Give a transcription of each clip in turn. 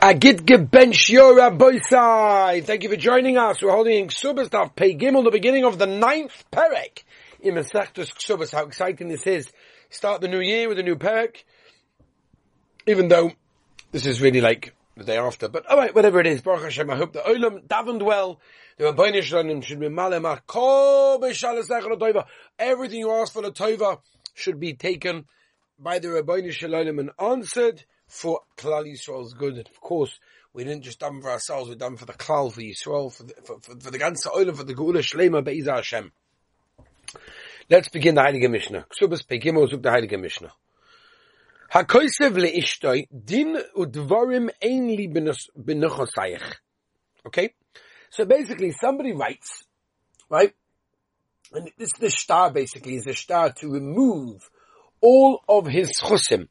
Agit Gebench Yora Boisai. Thank you for joining us. We're holding Subas Daf Pe Gimel, the beginning of the 9th Perek in Masechtus Subas. How exciting this is. Start the new year with a new Perek. Even though this is really like the day after. But alright, whatever it is, Baruch Hashem, I hope the Olam davened well. The Rabbeinu Shalomim should be malemach. Kol b'shalosech l'toiva. Everything you ask for l'toiva should be taken by the Rabbeinu Shalomim and answered. For Klal Yisrael's good, and of course, we didn't just daven for ourselves; we daven for the Klal, for Yisrael, for the ganze Olam, for the Geulah Shleimah HaBe'ez HaShem. Let's begin the Heilige Mishnah. Subas Pe Gimel zuk the Heilige Mishnah. HaKosev Le'ishter Din Udvarim Ainli B'nechosayich. Okay, so basically, somebody writes, right, and this is the Shtar. Basically, is the Shtar to remove all of his Chosim,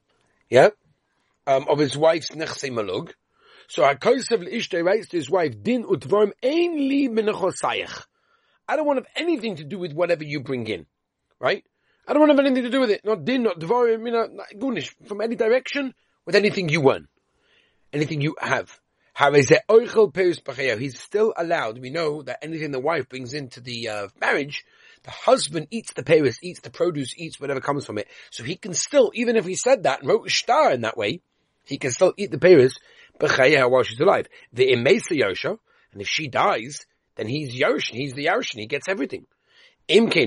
yeah. Of his wife's nechsei malug. So HaKolsev Le'ishter writes to his wife, Din Udvarim Ainli B'nechosayich. I don't want to have anything to do with whatever you bring in. Right? I don't want to have anything to do with it. Not din, not dvarim, gunish. From any direction, with anything you want. Anything you have. HaRezet Oichel Perus Pachayor. He's still allowed. We know that anything the wife brings into the marriage, the husband eats the peirus, eats the produce, eats whatever comes from it. So he can still, even if he said that and wrote Shtar in that way, he can still eat the peirus, b'chayah, while she's alive. The imesa Yosha, and if she dies, then he's the Yarshin, he gets everything. So I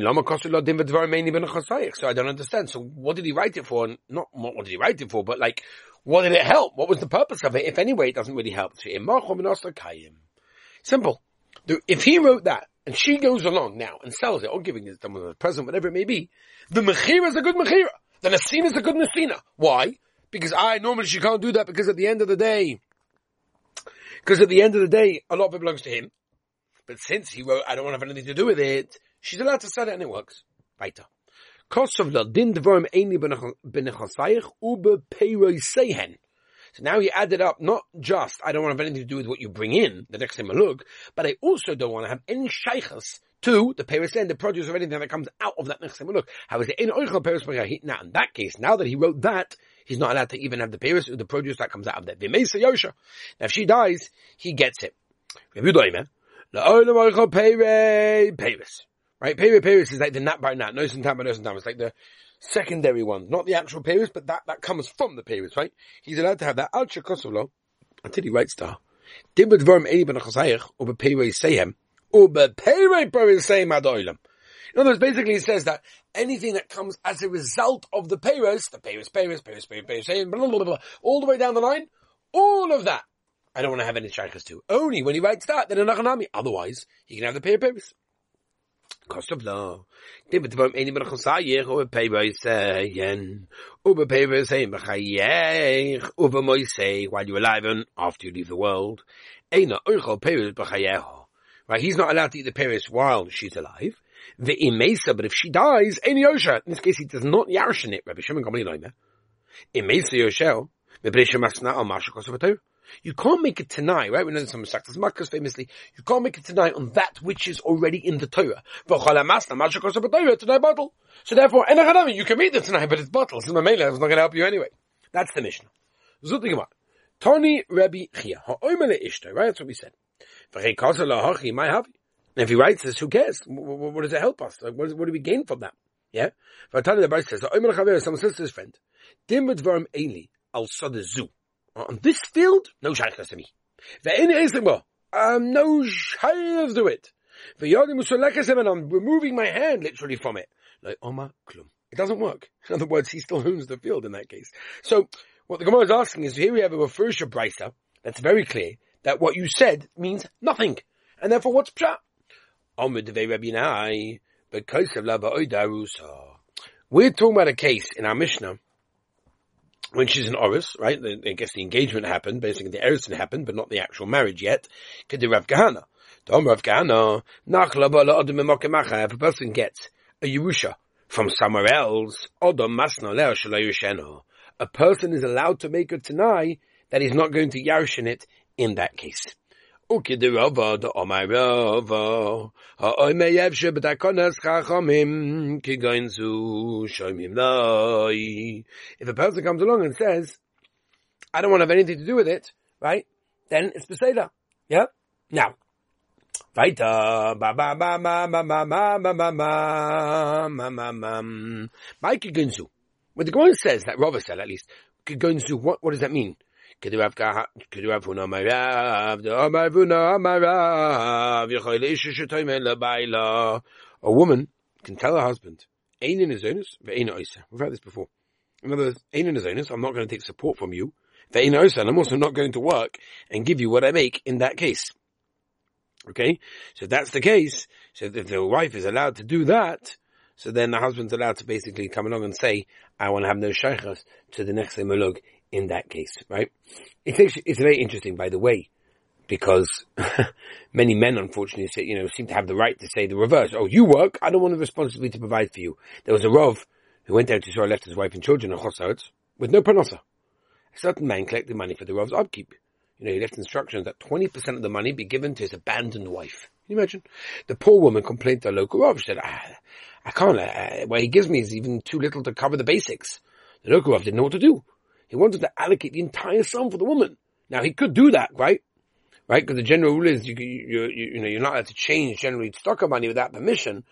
don't understand. So what did he write it for? Not what did he write it for, but like, what did it help? What was the purpose of it? If anyway, it doesn't really help. Simple. If he wrote that, and she goes along now and sells it, or giving it to someone as a present, whatever it may be, the Mechira is a good Mechira. The Nasina is a good Nasina. Why? Because normally she can't do that because at the end of the day, a lot of it belongs to him. But since he wrote, I don't want to have anything to do with it, she's allowed to sell it and it works. Weiter. So now he added up, not just, I don't want to have anything to do with what you bring in, the nechsei malug, but I also don't want to have any shaychas to the peirus and the produce of anything that comes out of that nechsei malug. How is it in oichel peirus pachayor? Now, in that case, now that he wrote that, he's not allowed to even have the peirus or the produce that comes out of that. V'meisa Yosha. Now, if she dies, he gets it. Right? Peirus is like the nat by nath, noson and tam, It's like the secondary one, not the actual peirus, but that comes from the peirus, right? He's allowed to have that until he writes to her. In other words, basically it says that anything that comes as a result of the peirus, all the way down the line, all of that, I don't want to have any shankers to. Only when he writes that, then anachanami. Otherwise, he can have the peirus. Cost of law. While you're alive and after you leave the world. Right, he's not allowed to eat the peirus while she's alive. The imesa, but if she dies, in this case he does not yarshin it. Rabbi Shimon Gamliel Omer. Imesa Yoshel, Mibresha Masna al Masha Kosovato. You can't make it tonight, right? We know this from Masechtus Makkos famously. You can't make it tonight on that which is already in the Torah. So therefore, you can make it tonight, but it's bottled. So my mail is not going to help you anyway. That's the Mishnah. Zut the Gemara. Tani Rabbi Chia. Ha'omele Ishto, right? That's what we said. And if he writes this, who cares? What does it help us? Like, what do we gain from that? Yeah? Tani the Bari says, Ha'omele Chaver, someone says to his friend, Din Udvarim Ainli Al Sadazu. On this field, no shaychas to me. No shaychas to it. And I'm removing my hand literally from it. Like Oma Klum. It doesn't work. In other words, he still owns the field in that case. So, what the Gemara is asking is, here we have a Rusha brisa that's very clear that what you said means nothing. And therefore, what's pshat? We're talking about a case in our Mishnah when she's an orus, right? I guess the engagement happened, basically the erusin happened, but not the actual marriage yet. Could the Rav Kahana? If a person gets a Yerusha from somewhere else, a person is allowed to make a Tanai that he's not going to Yarshin it in that case. If a person comes along and says, I don't want to have anything to do with it, right? then it's Beseda. Yeah? Now, Vaita ba ba ba ma ma ma ma ma ma ma ma ma Mike Gunzu. When the Gemara says that Rav said at least, Gunzu, what does that mean? A woman can tell her husband, Ein in his onus, ve'ein oisa. We've heard this before. In other words, Ein in his onus, I'm not going to take support from you. Ve'ein oisa, and I'm also not going to work and give you what I make in that case. Okay? So that's the case. So if the wife is allowed to do that, so then the husband's allowed to basically come along and say, I want to have no shaychas to the nechsei malug in that case, right? It's very interesting, by the way, because many men, unfortunately, say, you know, seem to have the right to say the reverse. Oh, you work, I don't want the responsibility to provide for you. There was a Rav who went out to Israel, left his wife and children in Chosarets with no parnasa. A certain man collected money for the Rav's upkeep. You know, he left instructions that 20% of the money be given to his abandoned wife. Can you imagine? The poor woman complained to a local Rav. She said, I can't, what he gives me is even too little to cover the basics. The local Rav didn't know what to do. He wanted to allocate the entire sum for the woman. Now, he could do that, right? Right? Because the general rule is you're not allowed to change generally stock of money without permission.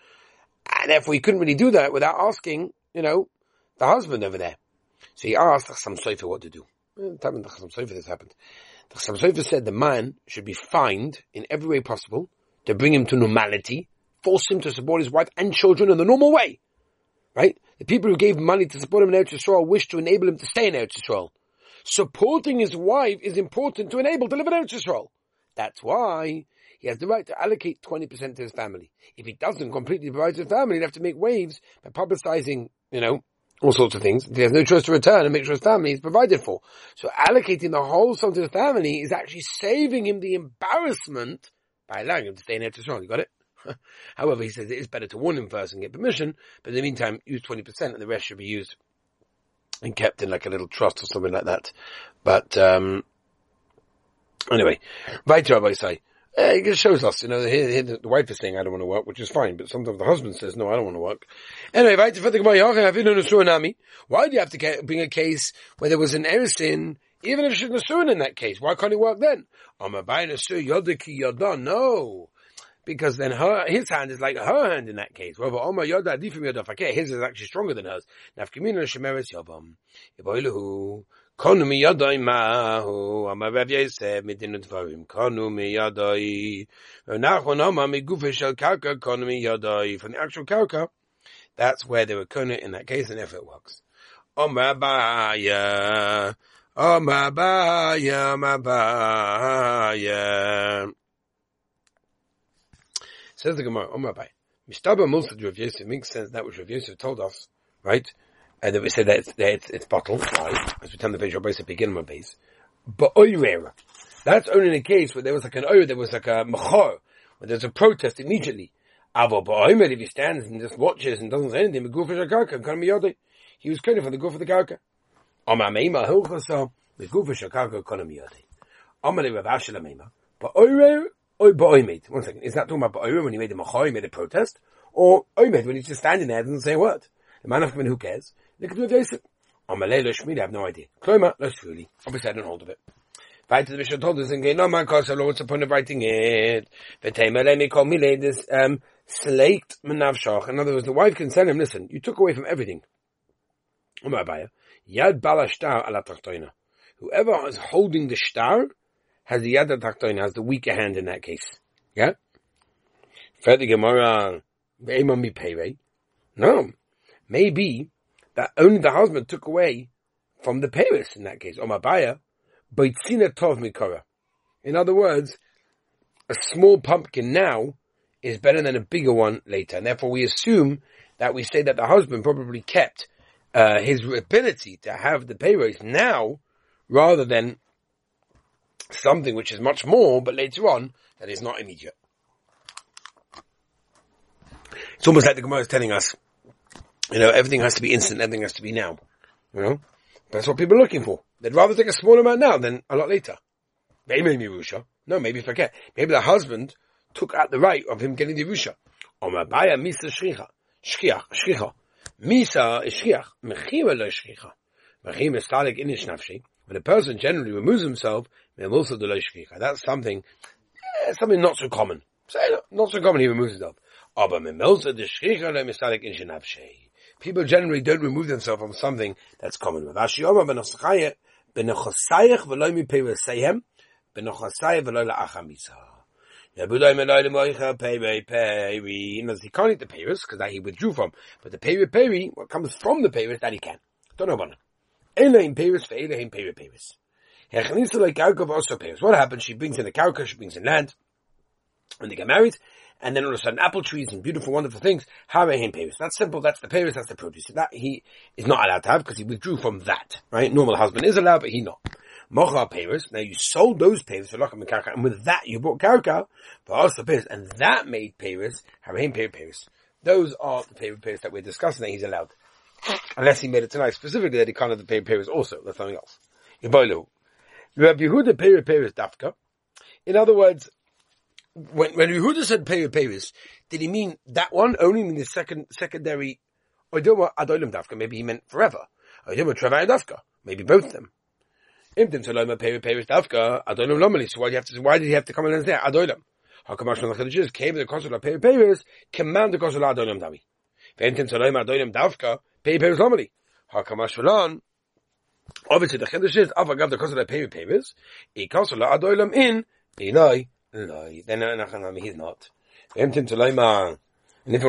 And therefore, he couldn't really do that without asking, you know, the husband over there. So he asked Chasam Sofer what to do. The Chasam Sofer said the man should be fined in every way possible to bring him to normality, force him to support his wife and children in the normal way. Right? The people who gave money to support him in Eretz Israel wish to enable him to stay in Eretz Israel. Supporting his wife is important to enable to live in Eretz Israel. That's why he has the right to allocate 20% to his family. If he doesn't completely provide to his family, he'll have to make waves by publicizing, you know, all sorts of things. He has no choice to return and make sure his family is provided for. So allocating the whole sum to the family is actually saving him the embarrassment by allowing him to stay in Eretz Israel. You got it? However, he says it is better to warn him first and get permission, but in the meantime, use 20% and the rest should be used and kept in like a little trust or something like that. But, anyway, right, Rabbi say, it shows us, you know, here the wife is saying, I don't want to work, which is fine, but sometimes the husband says, no, I don't want to work. Anyway, right, why do you have to bring a case where there was an erusin? Even if she's nasuin in that case, why can't he work then? No. Because then his hand is like her hand in that case. His is actually stronger than hers. From the actual karka, that's where they were kona in that case, and if it works. Says the Gemara, Rabbi, Mishtaba Mulsad Rav Yosef makes sense that which Rav Yosef told us, right? And that we said that it's bottled, right? As we turn the page, Rabbi said, Pe Gimel base. But Oyrera, that's only in a case where there was like an Oyer, there was like a Mechor, where there's a protest immediately. Avo Ba'omer, if he stands and just watches and doesn't say anything, guf for shakarka, he was coded for the guf for the karka. Amar Meima Hilchasa, the guf for shakarka, konamiyode. Amar Rav Asher Meima, but Oyrera, Ba'omed. One second. Is that talking about Ba'omed when he made a machor, he made a protest? Or Omed when he's just standing there, doesn't say a word? The man of who cares? Look at Rav Yosef. Amalei lo shmili, I have no idea. Kloima lo shvuli. Obviously I don't hold of it. Right, the Mishnah told us, and no man casts a law, what's the point of writing it? V'teima le mikol milei, this, slaked menavshach. In other words, the wife can tell him, listen, you took away from everything. Omar Abaya. Yad bala shtar ala tachtoina. Whoever is holding the shtar, has the yad taktoina, has the weaker hand in that case. Yeah? Further Gemara, mi payre. No. Maybe that only the husband took away from the peirus in that case. Omabaya, boitzina tov mikora. In other words, a small pumpkin now is better than a bigger one later. And therefore we assume that we say that the husband probably kept his ability to have the peirus now rather than something which is much more, but later on, that is not immediate. It's almost like the Gemara is telling us, you know, everything has to be instant, everything has to be now. You know? That's what people are looking for. They'd rather take a small amount now than a lot later. Maybe Rusha. No, maybe forget. Maybe the husband took out the right of him getting the Rusha. Omabaya Misa Shricha. Shricha. Misa is Shriach. Mechira lo Shricha. Mechira is Talik in his nafshi. When a person generally removes himself, That's something not so common. Not so common, he removes it up. People generally don't remove themselves from something that's common. He can't eat the peirus, because that he withdrew from. But the peiri, what comes from the peirus, that he can. Don't know about it. What happens? She brings in the karka, she brings in land, and they get married, and then all of a sudden apple trees and beautiful, wonderful things. That's simple, that's the peirus, that's the produce. That he is not allowed to have, because he withdrew from that. Right? Normal husband is allowed, but he not. Mocha peirus. Now you sold those peirus for lachem and karka, and with that you bought karka for also peirus, and that made peirus harehim peirus. Those are the peirus that we're discussing that he's allowed, unless he made it tonight specifically that he can't have the peirus also. That's something else. Yibolu, Rabbi Yehuda peirus dafka. In other words, when Yehuda said peirus, did he mean that one only? Mean the secondary? Oidoma adolim dafka. Maybe he meant forever. Oidoma travay dafka. Maybe both of them. So why did he have to come in and say adolam? HaKamashon the Jews came to the consul of peirus, command the consul adolam davi. Obviously the Chiddush is avagav the consul of peirus, a consul adolam in inai loy. Then anachanami he's not. And if you want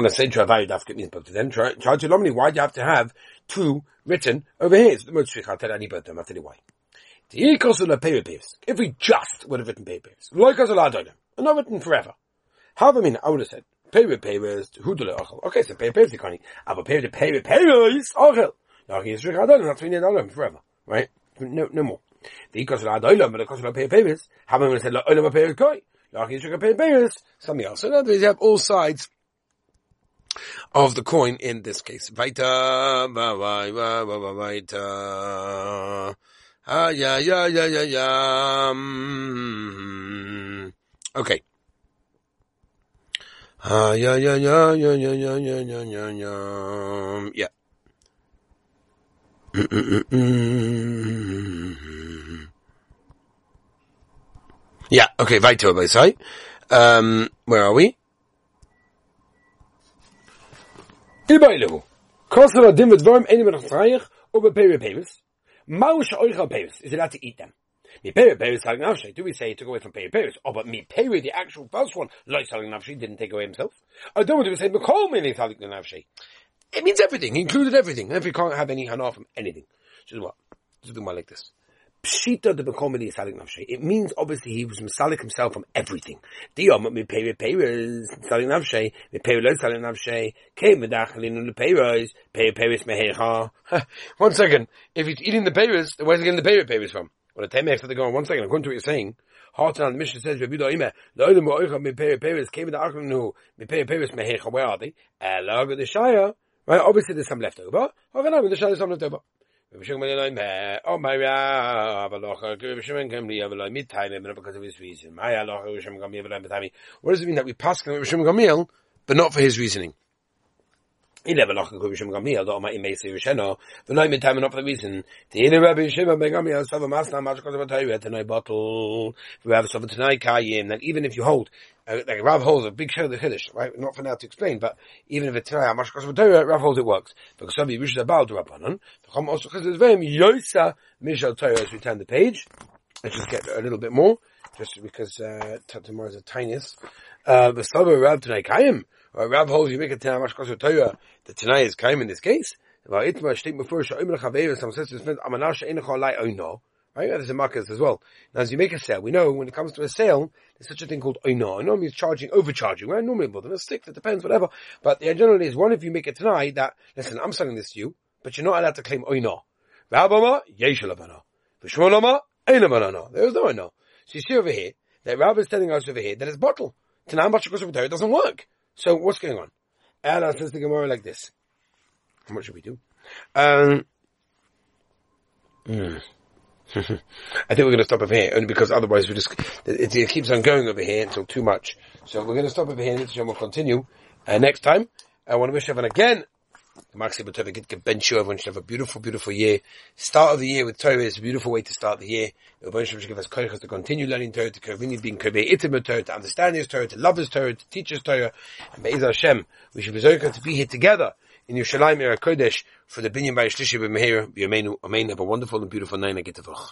to say travay dafka, it means both. Then why do you have to have two written over here? It's the most shvichah. I'll tell you why. If we just would have written peirus, and not written forever, how do I mean? I would have said peirus to hudule ochel. Okay, so peirus you can't eat. But peirus ochel. Now he's shvichah adolam. That's we need adolam forever, right? No more. The ikos adolam, but the ikos peirus. How do I said olam peirus koi? Now he's shvichah peirus. Something else. So in other words, you have all sides of the coin in this case. Vaita. Okay. Yeah, okay, weiter by side. Where are we? Ibailu. Kosra Din Udvarim Ainli B'nechosayich over peirus. Maush oichel perus is allowed to eat them. Mi perus haling nafshi. Do we say he took away from perus? Oh, but mi perus, the actual first one, lois haling nafshi, didn't take away himself. I don't want to say mekol mini haling nafshi. It means everything. He included everything. And if you can't have any hanaf from anything, just what? Just do one like this. Pshita de mekol mini haling nafshi. It means obviously he was misalik himself from everything. Diom mi perus haling nafshi. Mi perus lois haling nafshi. Came with achlin the perus. Peirus mehecha. One second. If he's eating the peirus, where's he getting the peirus from? Well, the Temex that they go on. One second. According to what you're saying, Hartan on the mission says, where are they? Right? Obviously, there's some left over. Okay, no, the Shire is some left over. Because of his reason. What does it mean that we pass but not for his reasoning? He never locked and Kubishim Gamil, although my may say Sheno, the night time and not for the reason. The inner rabbi Shiva Begami Sava Masna Major tonight bottle. We have Sava tonight Kayim, that even if you hold like Rav holds a big share of the Hiddish, right? Not for now to explain, but even if it's tonight Mashkosvataya, Rav holds it works. Because somebody wishes about the Rabbanon, the Kham also Khazvem Yosha Mishal Toya as we turn the page. Let's just get a little bit more, just because tomorrow's the tiniest. The Sava Rav tonight Kayim. Rav holds you make a Tanah Mashkos Torah. The Tanah is Kaim in this case. Right? There's a market as well. Now, as you make a sale, we know when it comes to a sale, there's such a thing called oino. Oino means charging, overcharging. We're normally more than a stick. That depends, whatever. But the idea generally is one if you make a Tanah that listen, I'm selling this to you, but you're not allowed to claim oino. Rav Oma Yeshalabana. Vishmon Oma Einabanana. There is no oino. So you see over here that Rav is telling us over here that it's bottle. Tanah Mashkos Torah doesn't work. So what's going on? Ella says the Gemara like this. What should we do? I think we're going to stop over here, only because otherwise we just it keeps on going over here until too much. So we're going to stop over here, and we'll continue next time. I want to wish everyone again The Maxi B'Torah Gidke Ben Shua. Everyone should have a beautiful, beautiful year. Start of the year with Torah is a beautiful way to start the year. Rabbeinu Shalomim should give us koyches to continue learning Torah, to continue being kobei itim Torah, to understand His Torah, to love His Torah, to teach His Torah. And HaBe'ez HaShem, we should be zocheh to be here together in Yerushalayim, Eretz Kodesh, for the Binyan Bayis Shlishi B'Mehira B'Yomeinu. Amen. Have a wonderful and beautiful night. I get to vach.